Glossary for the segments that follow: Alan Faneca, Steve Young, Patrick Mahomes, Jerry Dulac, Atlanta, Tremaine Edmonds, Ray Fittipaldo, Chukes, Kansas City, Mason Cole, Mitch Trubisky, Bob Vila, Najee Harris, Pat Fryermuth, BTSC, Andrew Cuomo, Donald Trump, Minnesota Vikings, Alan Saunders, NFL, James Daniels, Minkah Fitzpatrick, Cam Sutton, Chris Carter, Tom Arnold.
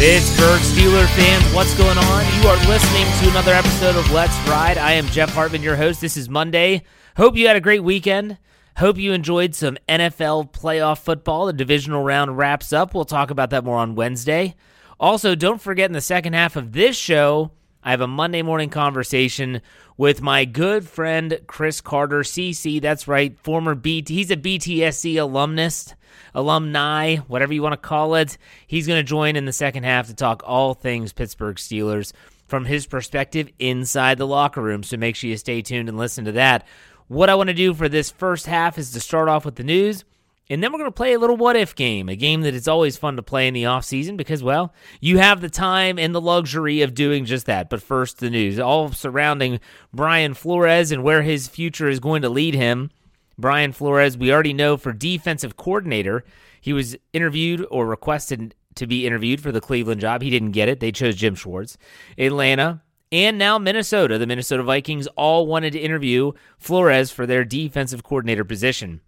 Pittsburgh Steelers fans, what's going on? You are listening to another episode of Let's Ride. I am Jeff Hartman, your host. This is Monday. Hope you had a great weekend. Hope you enjoyed some NFL playoff football. The divisional round wraps up. We'll talk about that more on Wednesday. Also, don't forget in the second half of this show, I have a Monday morning conversation with my good friend Chris Carter, CC. That's right, former BT. He's a BTSC alumni, whatever you want to call it. He's going to join in the second half to talk all things Pittsburgh Steelers from his perspective inside the locker room. So make sure you stay tuned and listen to that. What I want to do for this first half is to start off with the news. And then we're going to play a little what-if game, a game that is always fun to play in the offseason because, well, you have the time and the luxury of doing just that. But first, the news, all surrounding Brian Flores and where his future is going to lead him. Brian Flores, we already know, for defensive coordinator. He was interviewed or requested to be interviewed for the Cleveland job. He didn't get it. They chose Jim Schwartz. Atlanta. And now Minnesota. The Minnesota Vikings all wanted to interview Flores for their defensive coordinator position.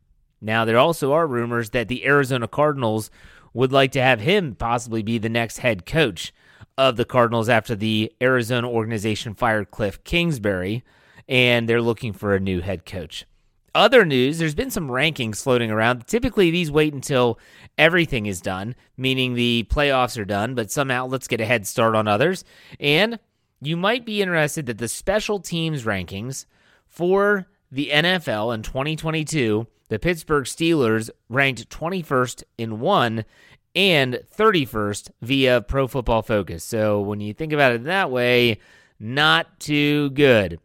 Now, there also are rumors that the Arizona Cardinals would like to have him possibly be the next head coach of the Cardinals after the Arizona organization fired Cliff Kingsbury, and they're looking for a new head coach. Other news, there's been some rankings floating around. Typically, these wait until everything is done, meaning the playoffs are done, but some outlets get a head start on others. And you might be interested that the special teams rankings for the NFL in 2022, the Pittsburgh Steelers ranked 21st in one and 31st via Pro Football Focus. So when you think about it that way, not too good.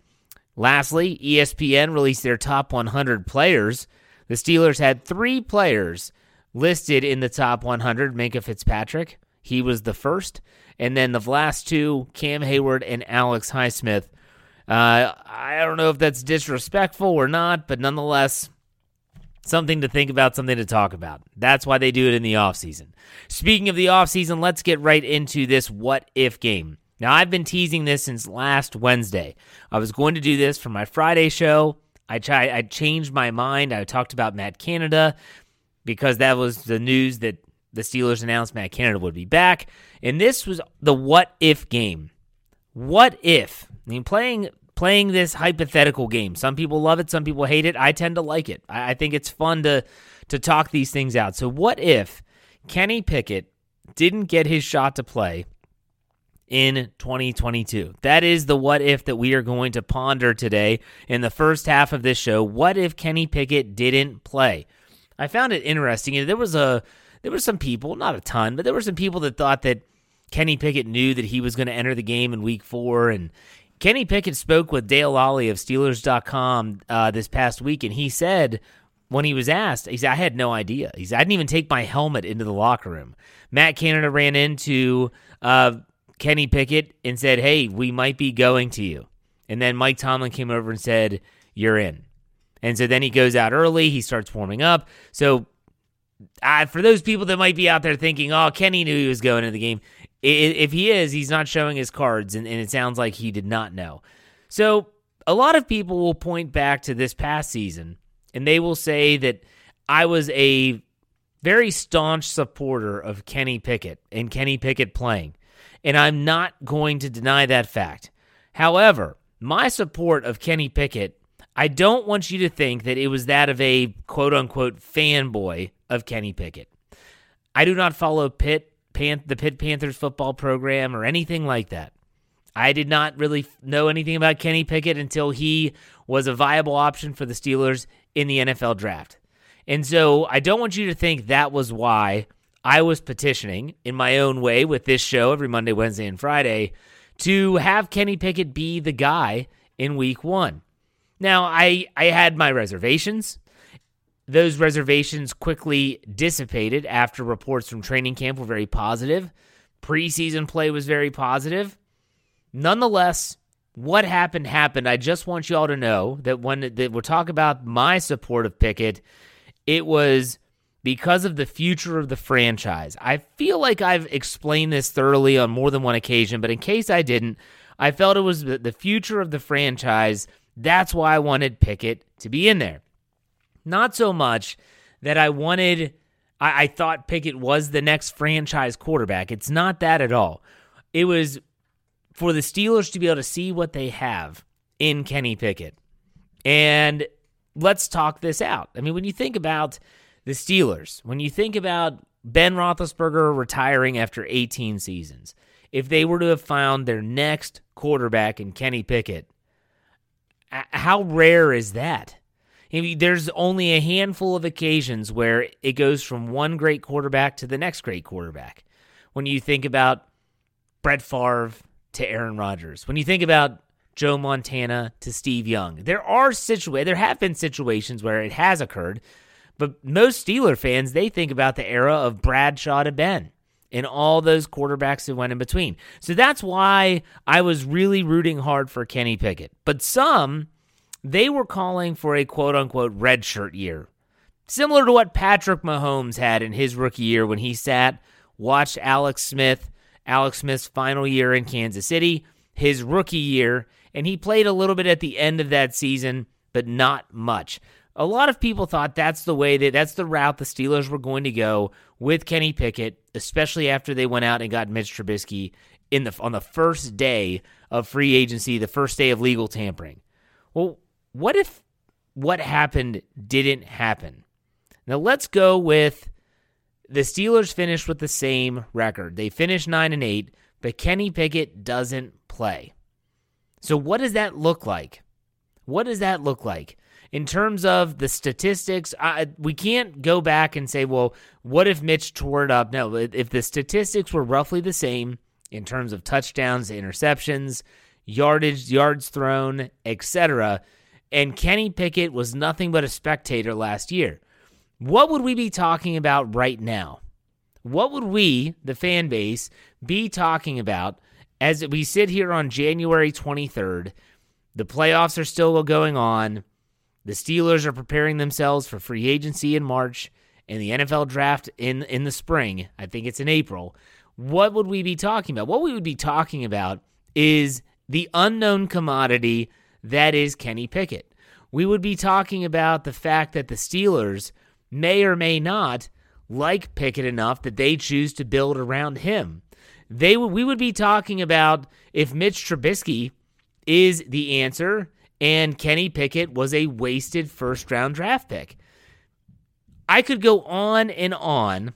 Lastly, ESPN released their top 100 players. The Steelers had three players listed in the top 100. Minkah Fitzpatrick, he was the first. And then the last two, Cam Hayward and Alex Highsmith. I don't know if that's disrespectful or not, but nonetheless, something to think about, something to talk about. That's why they do it in the offseason. Speaking of the offseason, let's get right into this what-if game. Now, I've been teasing this since last Wednesday. I was going to do this for my Friday show. I changed my mind. I talked about Matt Canada because that was the news that the Steelers announced Matt Canada would be back. And this was the what-if game. What if? I mean, playing this hypothetical game. Some people love it. Some people hate it. I tend to like it. I think it's fun to talk these things out. So what if Kenny Pickett didn't get his shot to play in 2022. That is the what if that we are going to ponder today in the first half of this show. What if Kenny Pickett didn't play? I found it interesting. There were some people, not a ton, but there were some people that thought that Kenny Pickett knew that he was going to enter the game in week 4. And Kenny Pickett spoke with Dale Lally of Steelers.com this past week, and he said, when he was asked, he said, I had no idea. He said, I didn't even take my helmet into the locker room. Matt Canada ran into Kenny Pickett and said, hey, we might be going to you. And then Mike Tomlin came over and said, you're in. And so then he goes out early. He starts warming up. So for those people that might be out there thinking, oh, Kenny knew he was going into the game, if he is, he's not showing his cards, and it sounds like he did not know. So a lot of people will point back to this past season, and they will say that I was a very staunch supporter of Kenny Pickett and Kenny Pickett playing, and I'm not going to deny that fact. However, my support of Kenny Pickett, I don't want you to think that it was that of a quote-unquote fanboy of Kenny Pickett. I do not follow the Pitt Panthers football program or anything like that. I did not really know anything about Kenny Pickett until he was a viable option for the Steelers in the NFL draft. And so I don't want you to think that was why I was petitioning in my own way with this show every Monday, Wednesday, and Friday to have Kenny Pickett be the guy in week 1. Now, I had my reservations. Those reservations quickly dissipated after reports from training camp were very positive. Preseason play was very positive. Nonetheless, what happened. I just want you all to know that when we're talking about my support of Pickett, it was because of the future of the franchise. I feel like I've explained this thoroughly on more than one occasion, but in case I didn't, I felt it was the future of the franchise. That's why I wanted Pickett to be in there. Not so much that I thought Pickett was the next franchise quarterback. It's not that at all. It was for the Steelers to be able to see what they have in Kenny Pickett. And let's talk this out. I mean, when you think about the Steelers, when you think about Ben Roethlisberger retiring after 18 seasons, if they were to have found their next quarterback in Kenny Pickett, how rare is that? I mean, there's only a handful of occasions where it goes from one great quarterback to the next great quarterback. When you think about Brett Favre to Aaron Rodgers, when you think about Joe Montana to Steve Young, there have been situations where it has occurred, but most Steeler fans, they think about the era of Bradshaw to Ben and all those quarterbacks that went in between. So that's why I was really rooting hard for Kenny Pickett. But they were calling for a quote-unquote redshirt year, similar to what Patrick Mahomes had in his rookie year when he watched Alex Smith's final year in Kansas City, his rookie year, and he played a little bit at the end of that season, but not much. A lot of people thought that's the route the Steelers were going to go with Kenny Pickett, especially after they went out and got Mitch Trubisky on the first day of free agency, the first day of legal tampering. Well, what if what happened didn't happen? Now let's go with the Steelers finished with the same record. They finished 9-8, but Kenny Pickett doesn't play. So what does that look like? What does that look like? In terms of the statistics, we can't go back and say, well, what if Mitch tore it up? No, if the statistics were roughly the same in terms of touchdowns, interceptions, yardage, yards thrown, etc., and Kenny Pickett was nothing but a spectator last year, what would we be talking about right now? What would we, the fan base, be talking about as we sit here on January 23rd? The playoffs are still going on. The Steelers are preparing themselves for free agency in March and the NFL draft in the spring. I think it's in April. What would we be talking about? What we would be talking about is the unknown commodity that is Kenny Pickett. We would be talking about the fact that the Steelers may or may not like Pickett enough that they choose to build around him. We would be talking about if Mitch Trubisky is the answer and Kenny Pickett was a wasted first-round draft pick. I could go on and on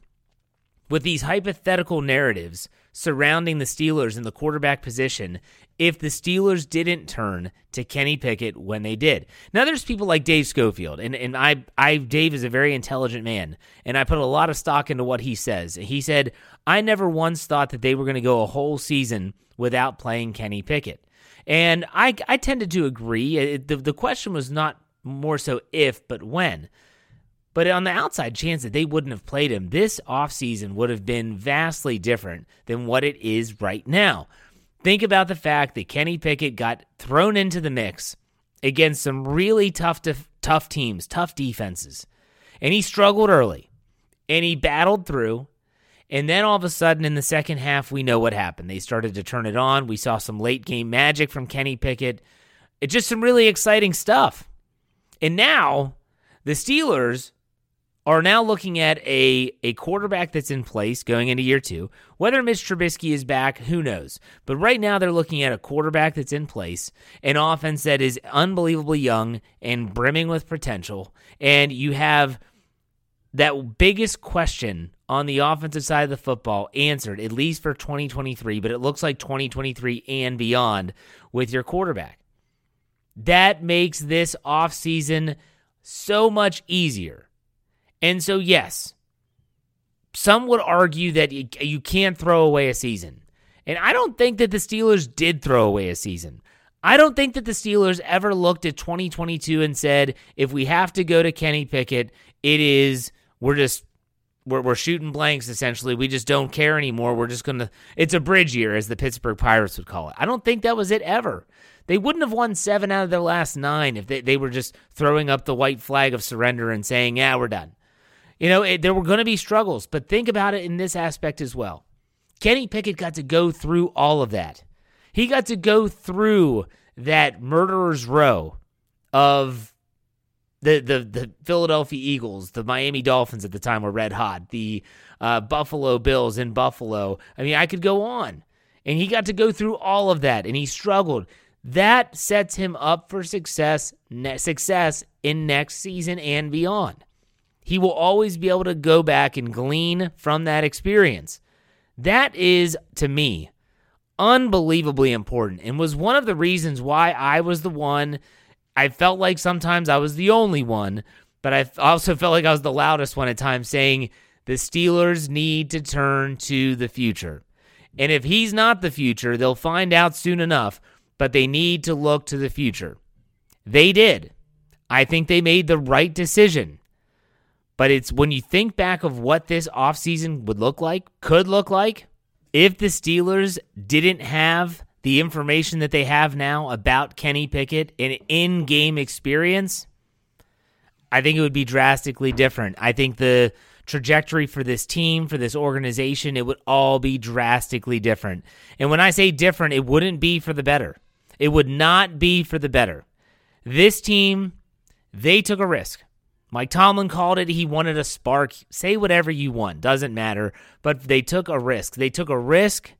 with these hypothetical narratives surrounding the Steelers in the quarterback position if the Steelers didn't turn to Kenny Pickett when they did. Now, there's people like Dave Schofield, and Dave is a very intelligent man, and I put a lot of stock into what he says. He said, I never once thought that they were going to go a whole season without playing Kenny Pickett. And I tended to agree. The question was not more so if, but when. But on the outside chance that they wouldn't have played him, this offseason would have been vastly different than what it is right now. Think about the fact that Kenny Pickett got thrown into the mix against some really tough teams, tough defenses. And he struggled early. And he battled through. And then all of a sudden in the second half, we know what happened. They started to turn it on. We saw some late game magic from Kenny Pickett. It's just some really exciting stuff. And now the Steelers are now looking at a quarterback that's in place going into year two. Whether Mitch Trubisky is back, who knows? But right now they're looking at a quarterback that's in place, an offense that is unbelievably young and brimming with potential. And you have that biggest question on the offensive side of the football answered, at least for 2023, but it looks like 2023 and beyond with your quarterback. That makes this offseason so much easier. And so, yes, some would argue that you can't throw away a season. And I don't think that the Steelers did throw away a season. I don't think that the Steelers ever looked at 2022 and said, if we have to go to Kenny Pickett, we're shooting blanks, essentially. We just don't care anymore. We're just going to, it's a bridge year, as the Pittsburgh Pirates would call it. I don't think that was it ever. They wouldn't have won 7 out of their last 9 if they were just throwing up the white flag of surrender and saying, yeah, we're done. You know, there were going to be struggles, but think about it in this aspect as well. Kenny Pickett got to go through all of that. He got to go through that murderer's row of the Philadelphia Eagles, the Miami Dolphins at the time were red hot, the Buffalo Bills in Buffalo. I mean, I could go on. And he got to go through all of that, and he struggled. That sets him up for success in next season and beyond. He will always be able to go back and glean from that experience. That is, to me, unbelievably important and was one of the reasons why I was the one. I felt like sometimes I was the only one, but I also felt like I was the loudest one at times saying the Steelers need to turn to the future. And if he's not the future, they'll find out soon enough. But they need to look to the future. They did. I think they made the right decision. But it's when you think back of what this offseason would look like, could look like, if the Steelers didn't have the information that they have now about Kenny Pickett and in-game experience, I think it would be drastically different. I think the trajectory for this team, for this organization, it would all be drastically different. And when I say different, it wouldn't be for the better. It would not be for the better. This team, they took a risk. Mike Tomlin called it. He wanted a spark. Say whatever you want. Doesn't matter. But they took a risk. They took a risk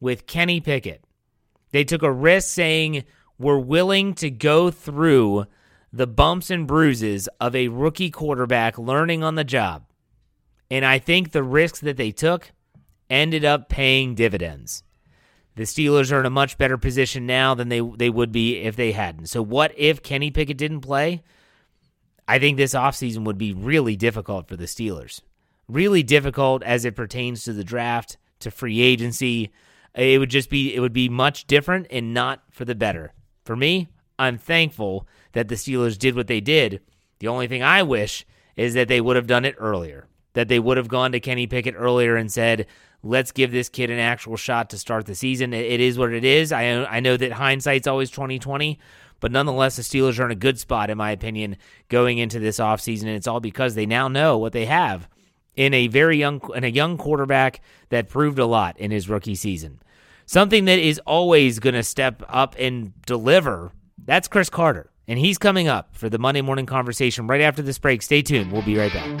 with Kenny Pickett. They took a risk saying, we're willing to go through the bumps and bruises of a rookie quarterback learning on the job. And I think the risk that they took ended up paying dividends. The Steelers are in a much better position now than they would be if they hadn't. So what if Kenny Pickett didn't play? I think this offseason would be really difficult for the Steelers. Really difficult as it pertains to the draft, to free agency. It would be much different and not for the better. For me, I'm thankful that the Steelers did what they did. The only thing I wish is that they would have done it earlier, that they would have gone to Kenny Pickett earlier and said, let's give this kid an actual shot to start the season. It is what it is. I know that hindsight's always 20/20, but nonetheless, the Steelers are in a good spot, in my opinion, going into this offseason, and it's all because they now know what they have in a young quarterback that proved a lot in his rookie season. Something that is always going to step up and deliver, that's Chris Carter, and he's coming up for the Monday Morning Conversation right after this break. Stay tuned. We'll be right back.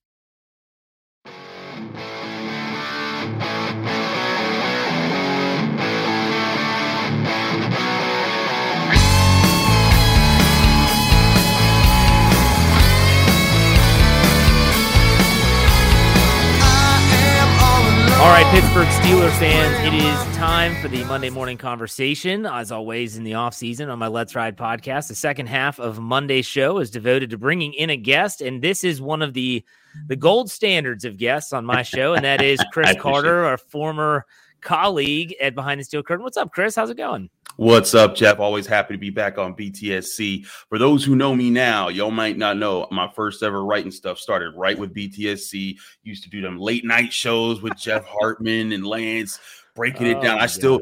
All right, Pittsburgh Steelers fans, it is time for the Monday morning conversation. As always, in the offseason on my Let's Ride podcast, the second half of Monday's show is devoted to bringing in a guest, and this is one of the gold standards of guests on my show, and that is Chris Carter, our former colleague at Behind the Steel Curtain. What's up, Chris? How's it going? What's up, Jeff? Always happy to be back on BTSC. For those who know me now, y'all might not know, my first ever writing stuff started right with BTSC. Used to do them late night shows with Jeff Hartman and Lance, breaking it down. I still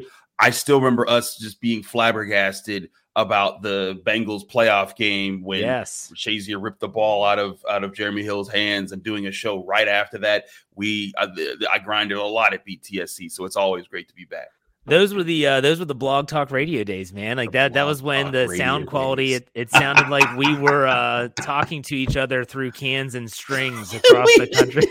remember us just being flabbergasted about the Bengals playoff game when Shazier ripped the ball out of Jeremy Hill's hands, and doing a show right after that. I grinded a lot at BTSC, so it's always great to be back. Those were the Blog Talk Radio days, man. Like that was when the sound quality, it sounded like we were talking to each other through cans and strings across the country.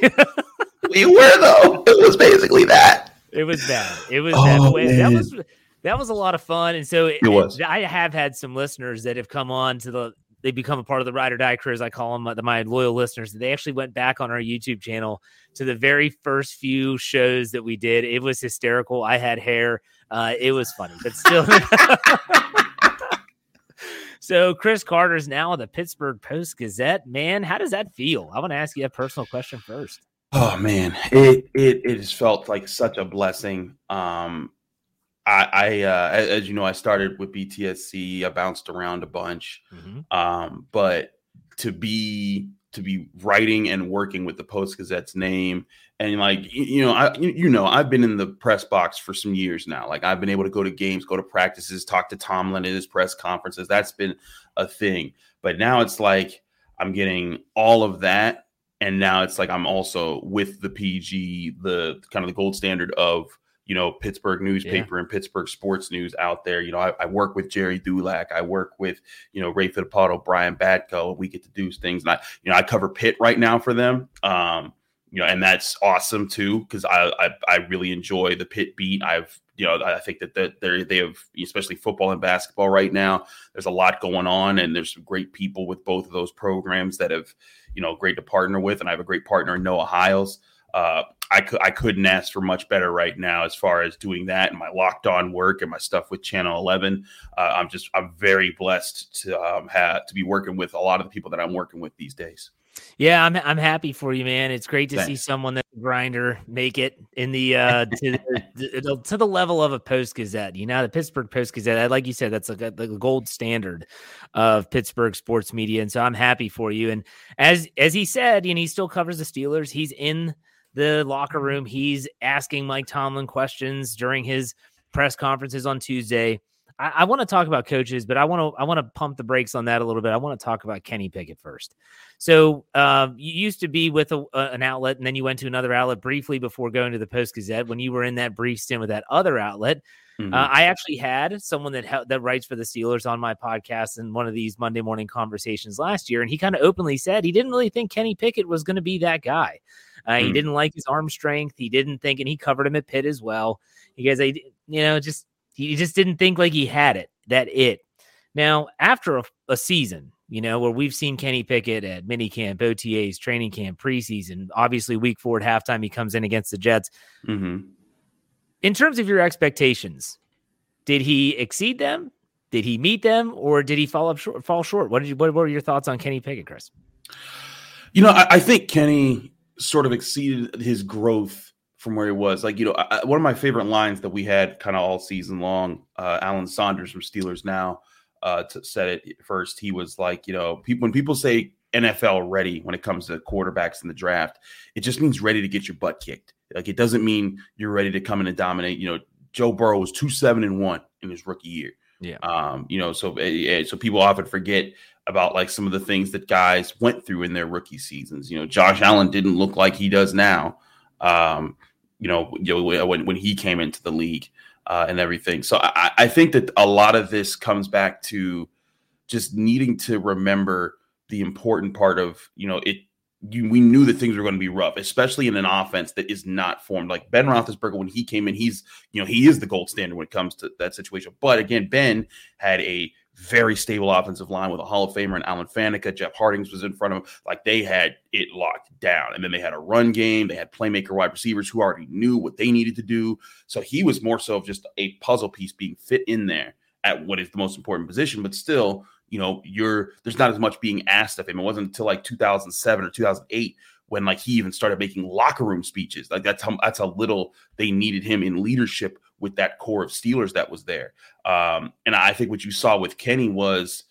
We were, though. It was basically that. It was bad. It was that way. That was a lot of fun. And so it was. I have had some listeners that have come on to they become a part of the Ride or Die crew, as I call them, my loyal listeners. They actually went back on our YouTube channel to the very first few shows that we did. It was hysterical. I had hair. It was funny, but still. So Chris Carter is now with the Pittsburgh Post-Gazette. Man, how does that feel? I want to ask you a personal question first. Oh, man, it has felt like such a blessing. I as you know, I started with BTSC. I bounced around a bunch, but to be writing and working with the Post-Gazette's name, and I've been in the press box for some years now. Like, I've been able to go to games, go to practices, talk to Tomlin at his press conferences. That's been a thing, but now it's like I'm getting all of that, and now it's like I'm also with the PG, the kind of the gold standard of, you know, Pittsburgh newspaper and Pittsburgh sports news out there. You know, I work with Jerry Dulac. I work with, you know, Ray Fittipaldo, Brian Batko. We get to do things. And I cover Pitt right now for them. And that's awesome too, because I really enjoy the Pitt beat. I think that they have, especially football and basketball right now, there's a lot going on, and there's some great people with both of those programs that have, you know, great to partner with. And I have a great partner in Noah Hiles. I couldn't ask for much better right now as far as doing that and my Locked On work and my stuff with Channel 11. I'm very blessed to be working with a lot of the people that I'm working with these days. Yeah, I'm happy for you, man. It's great to see someone that's a grinder make it in the to the level of a Post-Gazette. You know, the Pittsburgh Post-Gazette, like you said, that's like the gold standard of Pittsburgh sports media, and so I'm happy for you. And as he said, and he still covers the Steelers. He's in the locker room. He's asking Mike Tomlin questions during his press conferences on Tuesday. I want to talk about coaches, but I want to pump the brakes on that a little bit. I want to talk about Kenny Pickett first. So you used to be with an outlet, and then you went to another outlet briefly before going to the Post-Gazette. When you were in that brief stint with that other outlet, I actually had someone that writes for the Steelers on my podcast in one of these Monday morning conversations last year, and he kind of openly said he didn't really think Kenny Pickett was going to be that guy. He didn't like his arm strength. He didn't think, and he covered him at Pitt as well. He just didn't think like he had it. Now, after a season, you know, where we've seen Kenny Pickett at minicamp, OTAs, training camp, preseason, obviously week 4 at halftime, he comes in against the Jets. In terms of your expectations, did he exceed them? Did he meet them, or did he fall short? What were your thoughts on Kenny Pickett, Chris? You know, I think Kenny sort of exceeded his growth from where he was. Like, you know, one of my favorite lines that we had kind of all season long, Alan Saunders from Steelers Now said it first. He was like, you know, when people say NFL ready when it comes to quarterbacks in the draft, it just means ready to get your butt kicked. Like, it doesn't mean you're ready to come in and dominate. You know, Joe Burrow was 2-7-1 in his rookie year. Yeah. You know, so people often forget about like some of the things that guys went through in their rookie seasons. You know, Josh Allen didn't look like he does now. You know when he came into the league and everything. So I think that a lot of this comes back to just needing to remember the important part of, you know, we knew that things were going to be rough, especially in an offense that is not formed. Like Ben Roethlisberger, when he came in, he is the gold standard when it comes to that situation. But again, Ben had a very stable offensive line with a Hall of Famer and Alan Faneca. Jeff Hartman was in front of him. Like, they had it locked down. And then they had a run game. They had playmaker wide receivers who already knew what they needed to do. So he was more so just a puzzle piece being fit in there at what is the most important position. But still, you know, there's not as much being asked of him. It wasn't until like 2007 or 2008 when like he even started making locker room speeches. Like, that's how little they needed him in leadership with that core of Steelers that was there. And I think what you saw with Kenny was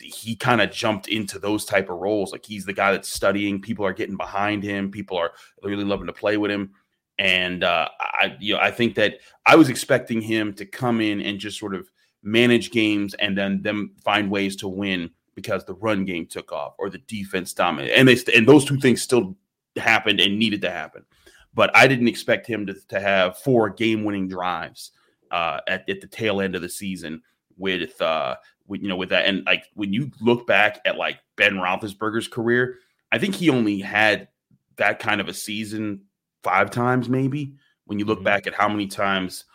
he kind of jumped into those type of roles. Like, he's the guy that's studying. People are getting behind him. People are really loving to play with him. And I think that I was expecting him to come in and just sort of manage games and then them find ways to win because the run game took off or the defense dominated. And those two things still happened and needed to happen. But I didn't expect him to have 4 game-winning drives at the tail end of the season with that. And like, when you look back at like Ben Roethlisberger's career, I think he only had that kind of a season 5 times, maybe, when you look back at how many times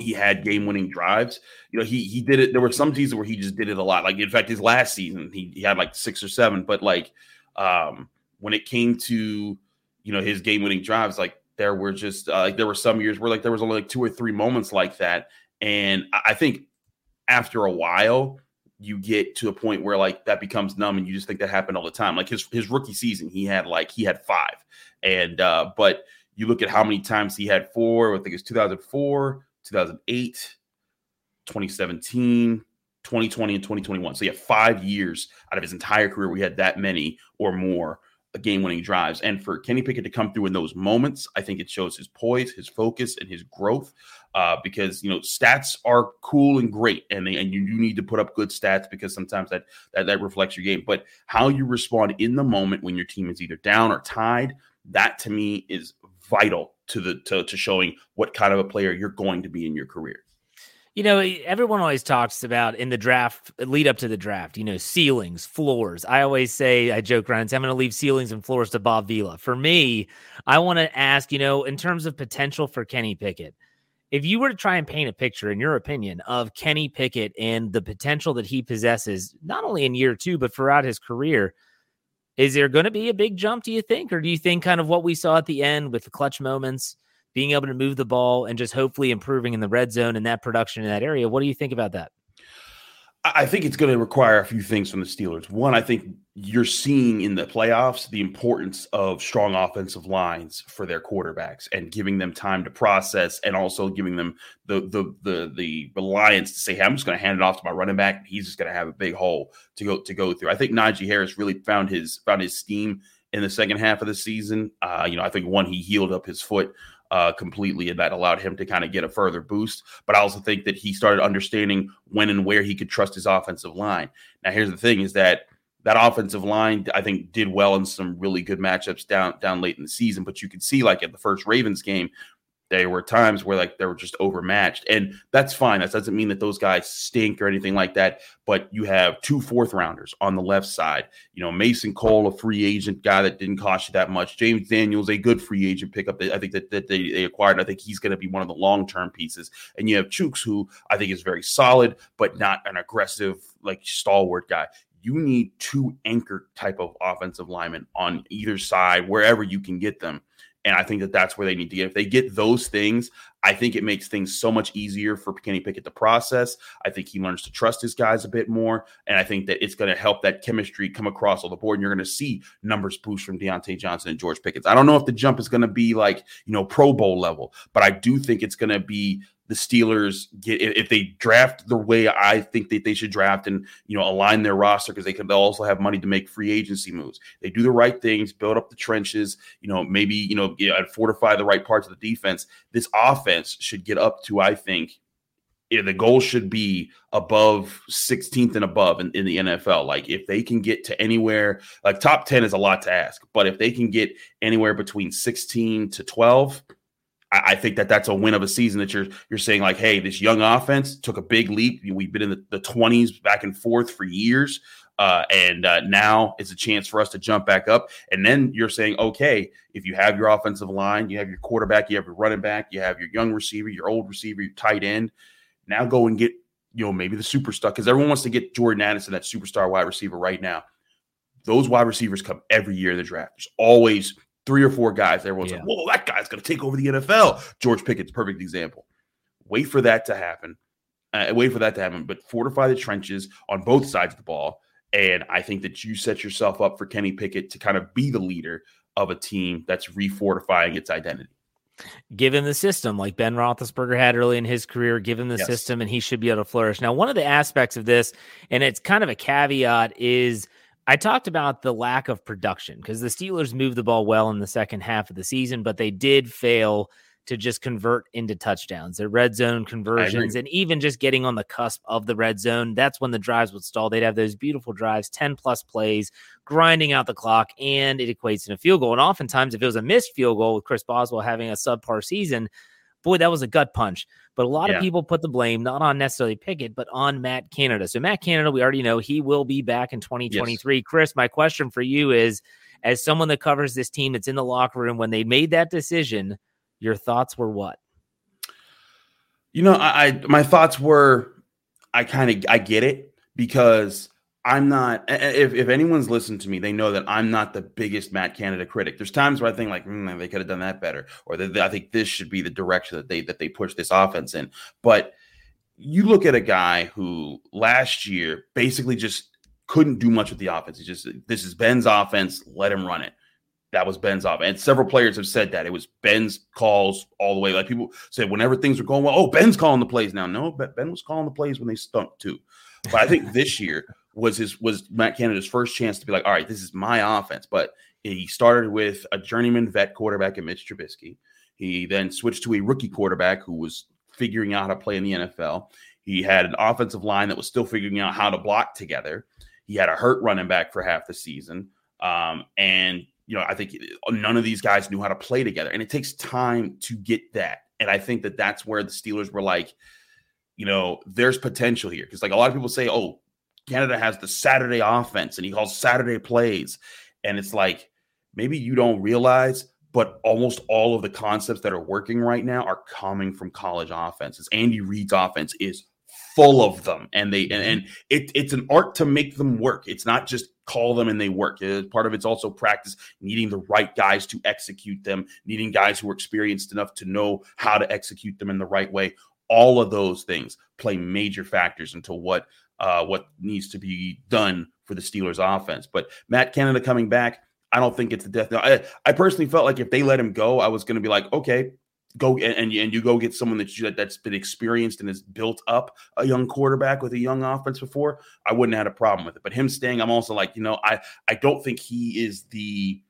he had game-winning drives. You know, he did it. There were some seasons where he just did it a lot. Like, in fact, his last season, he had like 6 or 7. But like, when it came to, you know, his game-winning drives, like, there were just there were some years where like there was only like 2 or 3 moments like that. And I think after a while, you get to a point where like that becomes numb and you just think that happened all the time. Like, his rookie season, he had 5. And but you look at how many times he had 4. I think it's 2004. 2008, 2017, 2020, and 2021. So, yeah, 5 years out of his entire career, we had that many or more game-winning drives. And for Kenny Pickett to come through in those moments, I think it shows his poise, his focus, and his growth. Because, you know, stats are cool and great, and you need to put up good stats because sometimes that reflects your game. But how you respond in the moment when your team is either down or tied, that to me is vital to showing what kind of a player you're going to be in your career. You know, everyone always talks about in the draft, lead up to the draft, you know, ceilings, floors. I always say, I joke around, I'm going to leave ceilings and floors to Bob Vila. For me, I want to ask, you know, in terms of potential for Kenny Pickett, if you were to try and paint a picture, in your opinion, of Kenny Pickett and the potential that he possesses, not only in year 2, but throughout his career, is there going to be a big jump, do you think? Or do you think kind of what we saw at the end with the clutch moments, being able to move the ball and just hopefully improving in the red zone and that production in that area? What do you think about that? I think it's going to require a few things from the Steelers. One, I think you're seeing in the playoffs the importance of strong offensive lines for their quarterbacks and giving them time to process and also giving them the reliance to say, hey, I'm just going to hand it off to my running back. He's just going to have a big hole to go through. I think Najee Harris really found his steam in the second half of the season. You know, I think he healed up his foot completely, and that allowed him to kind of get a further boost. But I also think that he started understanding when and where he could trust his offensive line. Now, here's the thing is that offensive line, I think, did well in some really good matchups down late in the season. But you could see, like, at the first Ravens game, there were times where, like, they were just overmatched. And that's fine. That doesn't mean that those guys stink or anything like that. But you have 2 fourth-rounders on the left side. You know, Mason Cole, a free agent guy that didn't cost you that much. James Daniels, a good free agent pickup that I think that they acquired. I think he's going to be one of the long-term pieces. And you have Chukes, who I think is very solid but not an aggressive, like, stalwart guy. You need 2 anchor type of offensive linemen on either side, wherever you can get them. And I think that that's where they need to get. If they get those things, I think it makes things so much easier for Kenny Pickett to process. I think he learns to trust his guys a bit more. And I think that it's going to help that chemistry come across on the board. And you're going to see numbers boost from Deontay Johnson and George Pickens. I don't know if the jump is going to be like, you know, Pro Bowl level, but I do think it's going to be the Steelers get, if they draft the way I think that they should draft and, you know, align their roster, because they could also have money to make free agency moves. They do the right things, build up the trenches, you know, maybe, you know, fortify the right parts of the defense. This offense should get up to, I think, the goal should be above 16th and above in the NFL. Like if they can get to anywhere, like top 10 is a lot to ask, but if they can get anywhere between 16 to 12, I think that that's a win of a season that you're saying like, hey, this young offense took a big leap. We've been in the 20s back and forth for years. And now it's a chance for us to jump back up. And then you're saying, okay, if you have your offensive line, you have your quarterback, you have your running back, you have your young receiver, your old receiver, your tight end. Now go and get, you know, maybe the superstar, because everyone wants to get Jordan Addison, that superstar wide receiver right now. Those wide receivers come every year in the draft. There's always – 3 or 4 guys, everyone's like, whoa, that guy's going to take over the NFL. George Pickett's a perfect example. Wait for that to happen. But fortify the trenches on both sides of the ball. And I think that you set yourself up for Kenny Pickett to kind of be the leader of a team that's refortifying its identity. Give him the system like Ben Roethlisberger had early in his career. Give him the system and he should be able to flourish. Now, one of the aspects of this, and it's kind of a caveat, is I talked about the lack of production because the Steelers moved the ball well in the second half of the season, but they did fail to just convert into touchdowns. Their red zone conversions and even just getting on the cusp of the red zone, that's when the drives would stall. They'd have those beautiful drives, 10-plus plays, grinding out the clock, and it equates in a field goal. And oftentimes, if it was a missed field goal with Chris Boswell having a subpar season, boy, that was a gut punch. But a lot of people put the blame, not on necessarily Pickett, but on Matt Canada. So Matt Canada, we already know he will be back in 2023. Yes. Chris, my question for you is, as someone that covers this team that's in the locker room, when they made that decision, your thoughts were what? You know, my thoughts were, I get it, because I'm not, if anyone's listened to me, they know that I'm not the biggest Matt Canada critic. There's times where I think like, they could have done that better, or I think this should be the direction that they push this offense in. But you look at a guy who last year basically just couldn't do much with the offense. He just, this is Ben's offense, let him run it. That was Ben's offense. And several players have said that. It was Ben's calls all the way. Like people said, whenever things were going well, oh, Ben's calling the plays now. No, but Ben was calling the plays when they stunk too. But I think this year was Matt Canada's first chance to be like, all right, this is my offense. But he started with a journeyman vet quarterback in Mitch Trubisky. He then switched to a rookie quarterback who was figuring out how to play in the NFL. He had an offensive line that was still figuring out how to block together. He had a hurt running back for half the season. And, you know, I think none of these guys knew how to play together. And it takes time to get that. And I think that that's where the Steelers were like, you know, there's potential here. Because like a lot of people say, oh, Canada has the Saturday offense and he calls Saturday plays. And it's like, maybe you don't realize, but almost all of the concepts that are working right now are coming from college offenses. Andy Reid's offense is full of them. And it's an art to make them work. It's not just call them and they work. Part of it's also practice, needing the right guys to execute them, needing guys who are experienced enough to know how to execute them in the right way. All of those things play major factors into what needs to be done for the Steelers offense. But Matt Canada coming back, I don't think it's the death. I personally felt like if they let him go, I was going to be like, okay, go and you go get someone that's been experienced and has built up a young quarterback with a young offense before. I wouldn't have had a problem with it. But him staying, I'm also like, you know, I don't think he is the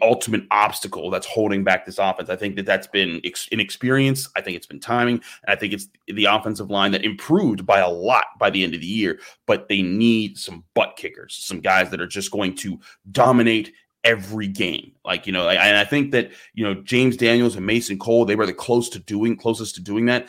ultimate obstacle that's holding back this offense. I think that's been inexperience. I think it's been timing. And I think it's the offensive line that improved by a lot by the end of the year, but they need some butt kickers, some guys that are just going to dominate every game. Like, you know, and I think that, you know, James Daniels and Mason Cole, they were the closest to doing that.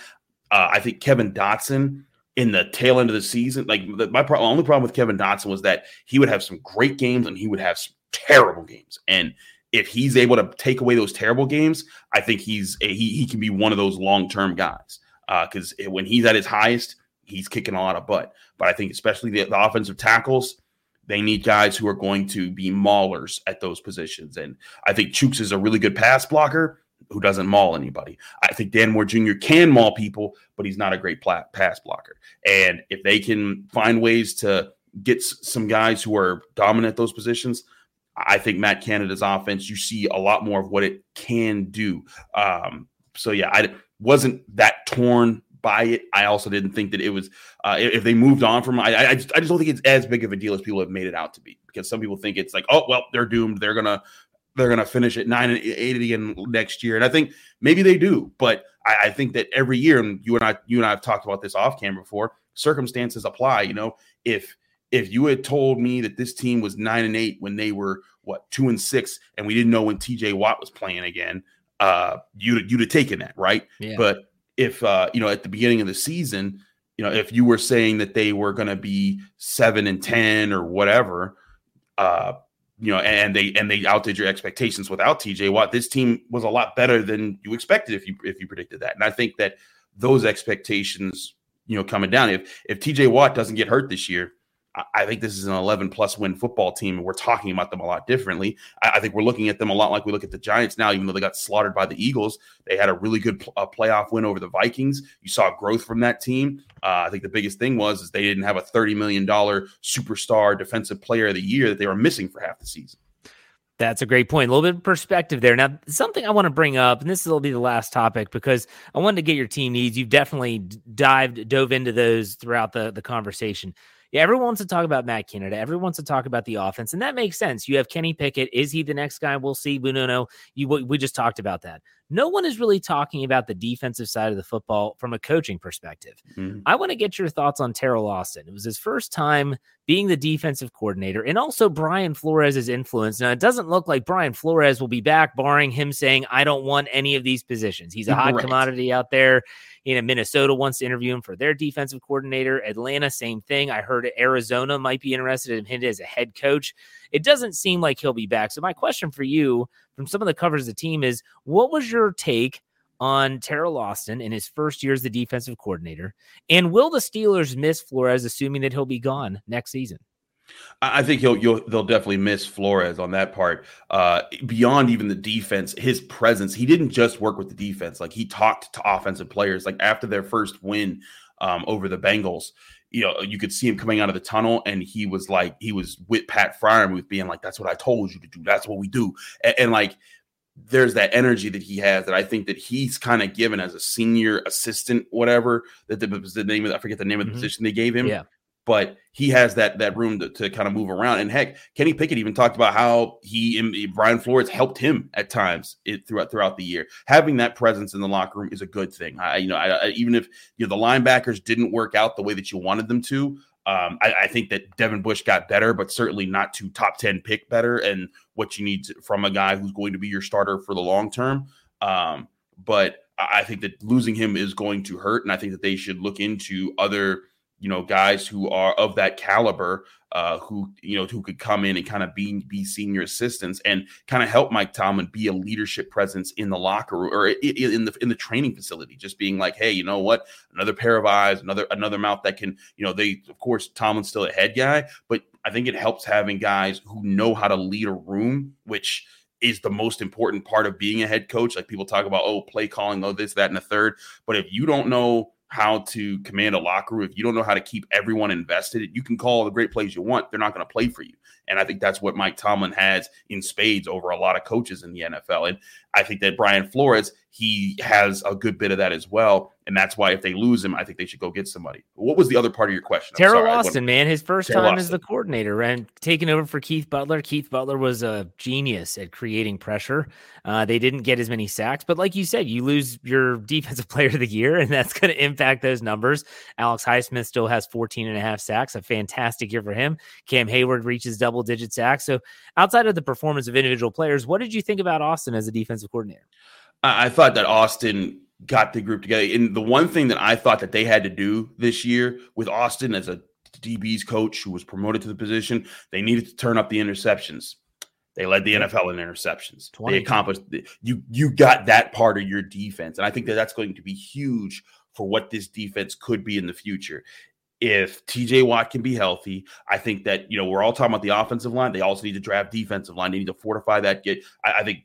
I think Kevin Dotson, in the tail end of the season, like my only problem with Kevin Dotson was that he would have some great games and he would have some terrible games. And if he's able to take away those terrible games, I think he can be one of those long-term guys. Because when he's at his highest, he's kicking a lot of butt. But I think especially the offensive tackles, They need guys who are going to be maulers at those positions. And I think Chukes is a really good pass blocker who doesn't maul anybody. I think Dan Moore Jr. can maul people, but he's not a great pass blocker. And if they can find ways to get some guys who are dominant at those positions, I think Matt Canada's offense, you see a lot more of what it can do. So, yeah, I wasn't that torn by it. I also didn't think that it was if they moved on from I just don't think it's as big of a deal as people have made it out to be, because some people think it's like, oh, well, they're doomed. They're gonna finish at 9-8 again next year. And I think maybe they do. But I think that every year, and you and I have talked about this off camera before, circumstances apply. You know, if you had told me that this team was 9-8 when they were 2-6, and we didn't know when TJ Watt was playing again, you'd have taken that, right? Yeah. But if at the beginning of the season, if you were saying that they were going to be 7-10 or whatever, and they outdid your expectations without TJ Watt, this team was a lot better than you expected if you predicted that. And I think that those expectations, coming down, if TJ Watt doesn't get hurt this year, I think this is an 11-plus win football team, and we're talking about them a lot differently. I think we're looking at them a lot like we look at the Giants now, even though they got slaughtered by the Eagles. They had a really good playoff win over the Vikings. You saw growth from that team. I think the biggest thing was they didn't have a $30 million superstar defensive player of the year that they were missing for half the season. That's a great point. A little bit of perspective there. Now, something I want to bring up, and this will be the last topic, because I wanted to get your team needs. You've definitely dove into those throughout the conversation. Yeah, everyone wants to talk about Matt Canada. Everyone wants to talk about the offense, and that makes sense. You have Kenny Pickett. Is he the next guy? We'll see. No. We just talked about that. No one is really talking about the defensive side of the football from a coaching perspective. Mm-hmm. I want to get your thoughts on Terrell Austin. It was his first time being the defensive coordinator, and also Brian Flores' influence. Now, it doesn't look like Brian Flores will be back, barring him saying, I don't want any of these positions. He's a hot commodity out there. Minnesota wants to interview him for their defensive coordinator. Atlanta, same thing. I heard Arizona might be interested in him as a head coach. It doesn't seem like he'll be back. So my question for you from some of the covers of the team is, what was your take on Terrell Austin in his first year as the defensive coordinator? And will the Steelers miss Flores, assuming that he'll be gone next season? I think they'll definitely miss Flores on that part. Beyond even the defense, his presence, he didn't just work with the defense. Like, he talked to offensive players. Like, after their first win over the Bengals, you could see him coming out of the tunnel, and he was with Pat Fryermuth being like, that's what I told you to do. That's what we do. And like, there's that energy that he has that I think that he's kind of given as a senior assistant, whatever, I forget the name of the position they gave him. Yeah. But he has that room to kind of move around. And heck, Kenny Pickett even talked about how he and Brian Flores helped him at times throughout the year. Having that presence in the locker room is a good thing. Even if the linebackers didn't work out the way that you wanted them to, I think that Devin Bush got better, but certainly not to top 10 pick better. And what you need from a guy who's going to be your starter for the long term. But I think that losing him is going to hurt. And I think that they should look into other guys who are of that caliber, who could come in and kind of be senior assistants and kind of help Mike Tomlin be a leadership presence in the locker room or in the training facility, just being like, hey, you know what, another pair of eyes, another mouth that can, they, of course, Tomlin's still a head guy, but I think it helps having guys who know how to lead a room, which is the most important part of being a head coach. Like, people talk about, play calling, this, that, and the third. But if you don't know how to command a locker room, if you don't know how to keep everyone invested, you can call the great plays you want. They're not going to play for you. And I think that's what Mike Tomlin has in spades over a lot of coaches in the NFL. And I think that Brian Flores, he has a good bit of that as well. And that's why if they lose him, I think they should go get somebody. What was the other part of your question? Terrell Austin, man, his first time as the coordinator and taking over for Keith Butler. Keith Butler was a genius at creating pressure. They didn't get as many sacks, but like you said, you lose your defensive player of the year, and that's going to impact those numbers. Alex Highsmith still has 14.5 sacks, a fantastic year for him. Cam Hayward reaches double-digit sacks. So outside of the performance of individual players, what did you think about Austin as a defensive coordinator? I thought that Austin got the group together. And the one thing that I thought that they had to do this year with Austin as a DB's coach who was promoted to the position, they needed to turn up the interceptions. They led the NFL in interceptions. 20. They accomplished you got that part of your defense. And I think that that's going to be huge for what this defense could be in the future. if TJ Watt can be healthy. I think that, you know, we're all talking about the offensive line. They also need to draft defensive line. They need to fortify that. I think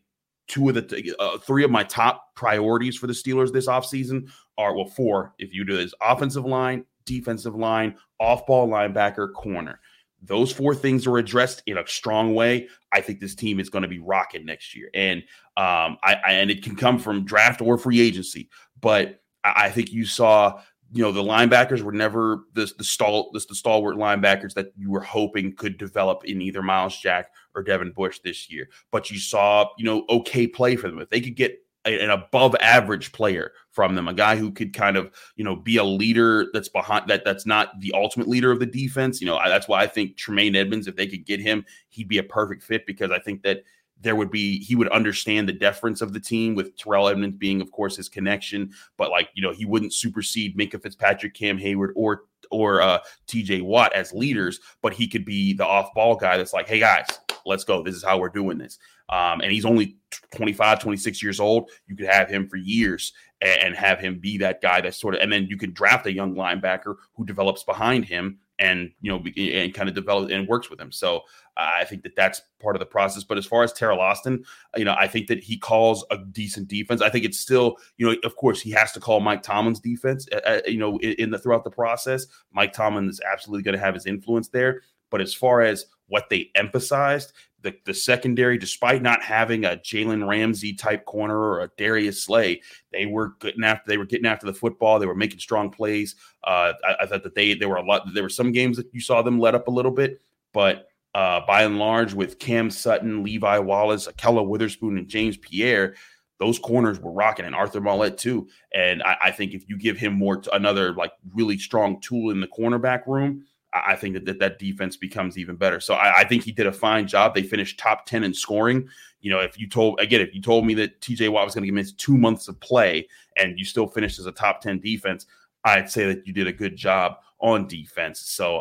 two of the three of my top priorities for the Steelers this offseason are, well, four, if you do this: offensive line, defensive line, off-ball linebacker, corner. Those four things are addressed in a strong way. I think this team is going to be rocking next year. And and it can come from draft or free agency. But I think you saw, you know, the linebackers were never the stalwart linebackers that you were hoping could develop in either Miles Jack or Devin Bush this year. But you saw, you know, okay play for them. If they could get an above average player from them, a guy who could kind of, you know, be a leader that's behind that, that's not the ultimate leader of the defense. You know, that's why I think Tremaine Edmonds, if they could get him, he'd be a perfect fit, because I think that there would be, he would understand the deference of the team, with Terrell Edmonds being, of course, his connection, but, like, you know, he wouldn't supersede Minkah Fitzpatrick, Cam Hayward, or TJ Watt as leaders, but he could be the off ball guy that's like, hey guys, let's go. This is how we're doing this. And he's only 25, 26 years old. You could have him for years and have him be that guy that's sort of, and then you could draft a young linebacker who develops behind him and, you know, and kind of develops and works with him. So I think that that's part of the process. But as far as Terrell Austin, you know, I think that he calls a decent defense. I think it's still, you know, of course, he has to call Mike Tomlin's defense, you know, throughout the process. Mike Tomlin is absolutely going to have his influence there. But as far as what they emphasized, the secondary, despite not having a Jalen Ramsey type corner or a Darius Slay, they were getting after the football. They were making strong plays. I thought that they were a lot. There were some games that you saw them let up a little bit, but by and large, with Cam Sutton, Levi Wallace, Akella Witherspoon, and James Pierre, those corners were rocking, and Arthur Mollett too. And I think if you give him another like really strong tool in the cornerback room, I think that defense becomes even better. So I think he did a fine job. They finished top 10 in scoring. You know, if you told me that TJ Watt was going to miss 2 months of play and you still finished as a top 10 defense, I'd say that you did a good job on defense. So,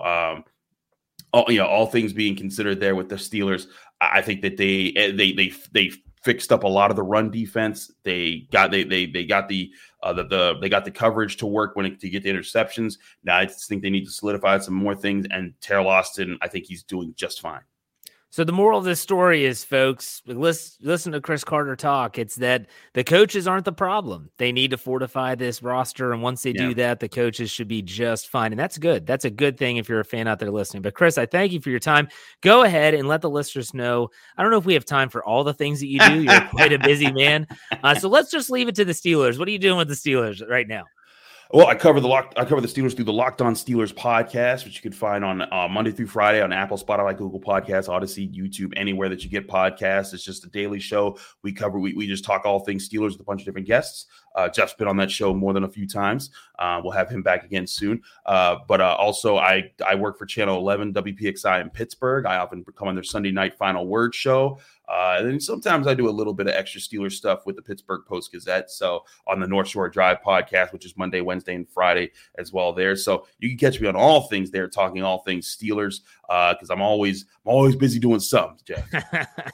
all things being considered there with the Steelers, I think that they fixed up a lot of the run defense. They got the coverage to work to get the interceptions. Now I just think they need to solidify some more things. And Terrell Austin, I think he's doing just fine. So the moral of this story is, folks, listen to Chris Carter talk. It's that the coaches aren't the problem. They need to fortify this roster. And once they do that, the coaches should be just fine. And that's good. That's a good thing if you're a fan out there listening. But, Chris, I thank you for your time. Go ahead and let the listeners know. I don't know if we have time for all the things that you do. You're quite a busy man. So let's just leave it to the Steelers. What are you doing with the Steelers right now? Well, I cover the Steelers through the Locked On Steelers podcast, which you can find on Monday through Friday on Apple, Spotify, Google Podcasts, Odyssey, YouTube, anywhere that you get podcasts. It's just a daily show. We just talk all things Steelers with a bunch of different guests. Jeff's been on that show more than a few times. We'll have him back again soon. But also, I work for Channel 11 WPXI in Pittsburgh. I often come on their Sunday night Final Word show. And then sometimes I do a little bit of extra Steelers stuff with the Pittsburgh Post-Gazette. So on the North Shore Drive podcast, which is Monday, Wednesday, and Friday as well there. So you can catch me on all things there, talking all things Steelers, because I'm always busy doing something, Jeff.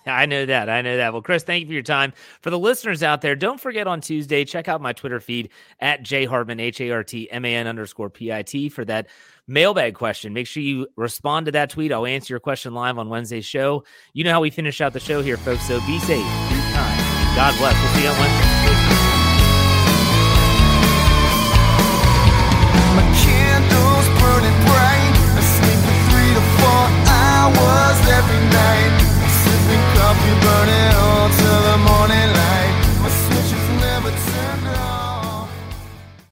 I know that. Well, Chris, thank you for your time. For the listeners out there, don't forget on Tuesday, check out my Twitter feed at @JHartman, HARTMAN_PIT for that mailbag question. Make sure you respond to that tweet. I'll answer your question live on Wednesday's show. You know how we finish out the show here, folks, so be safe, be kind. God bless. We'll see you on Wednesday.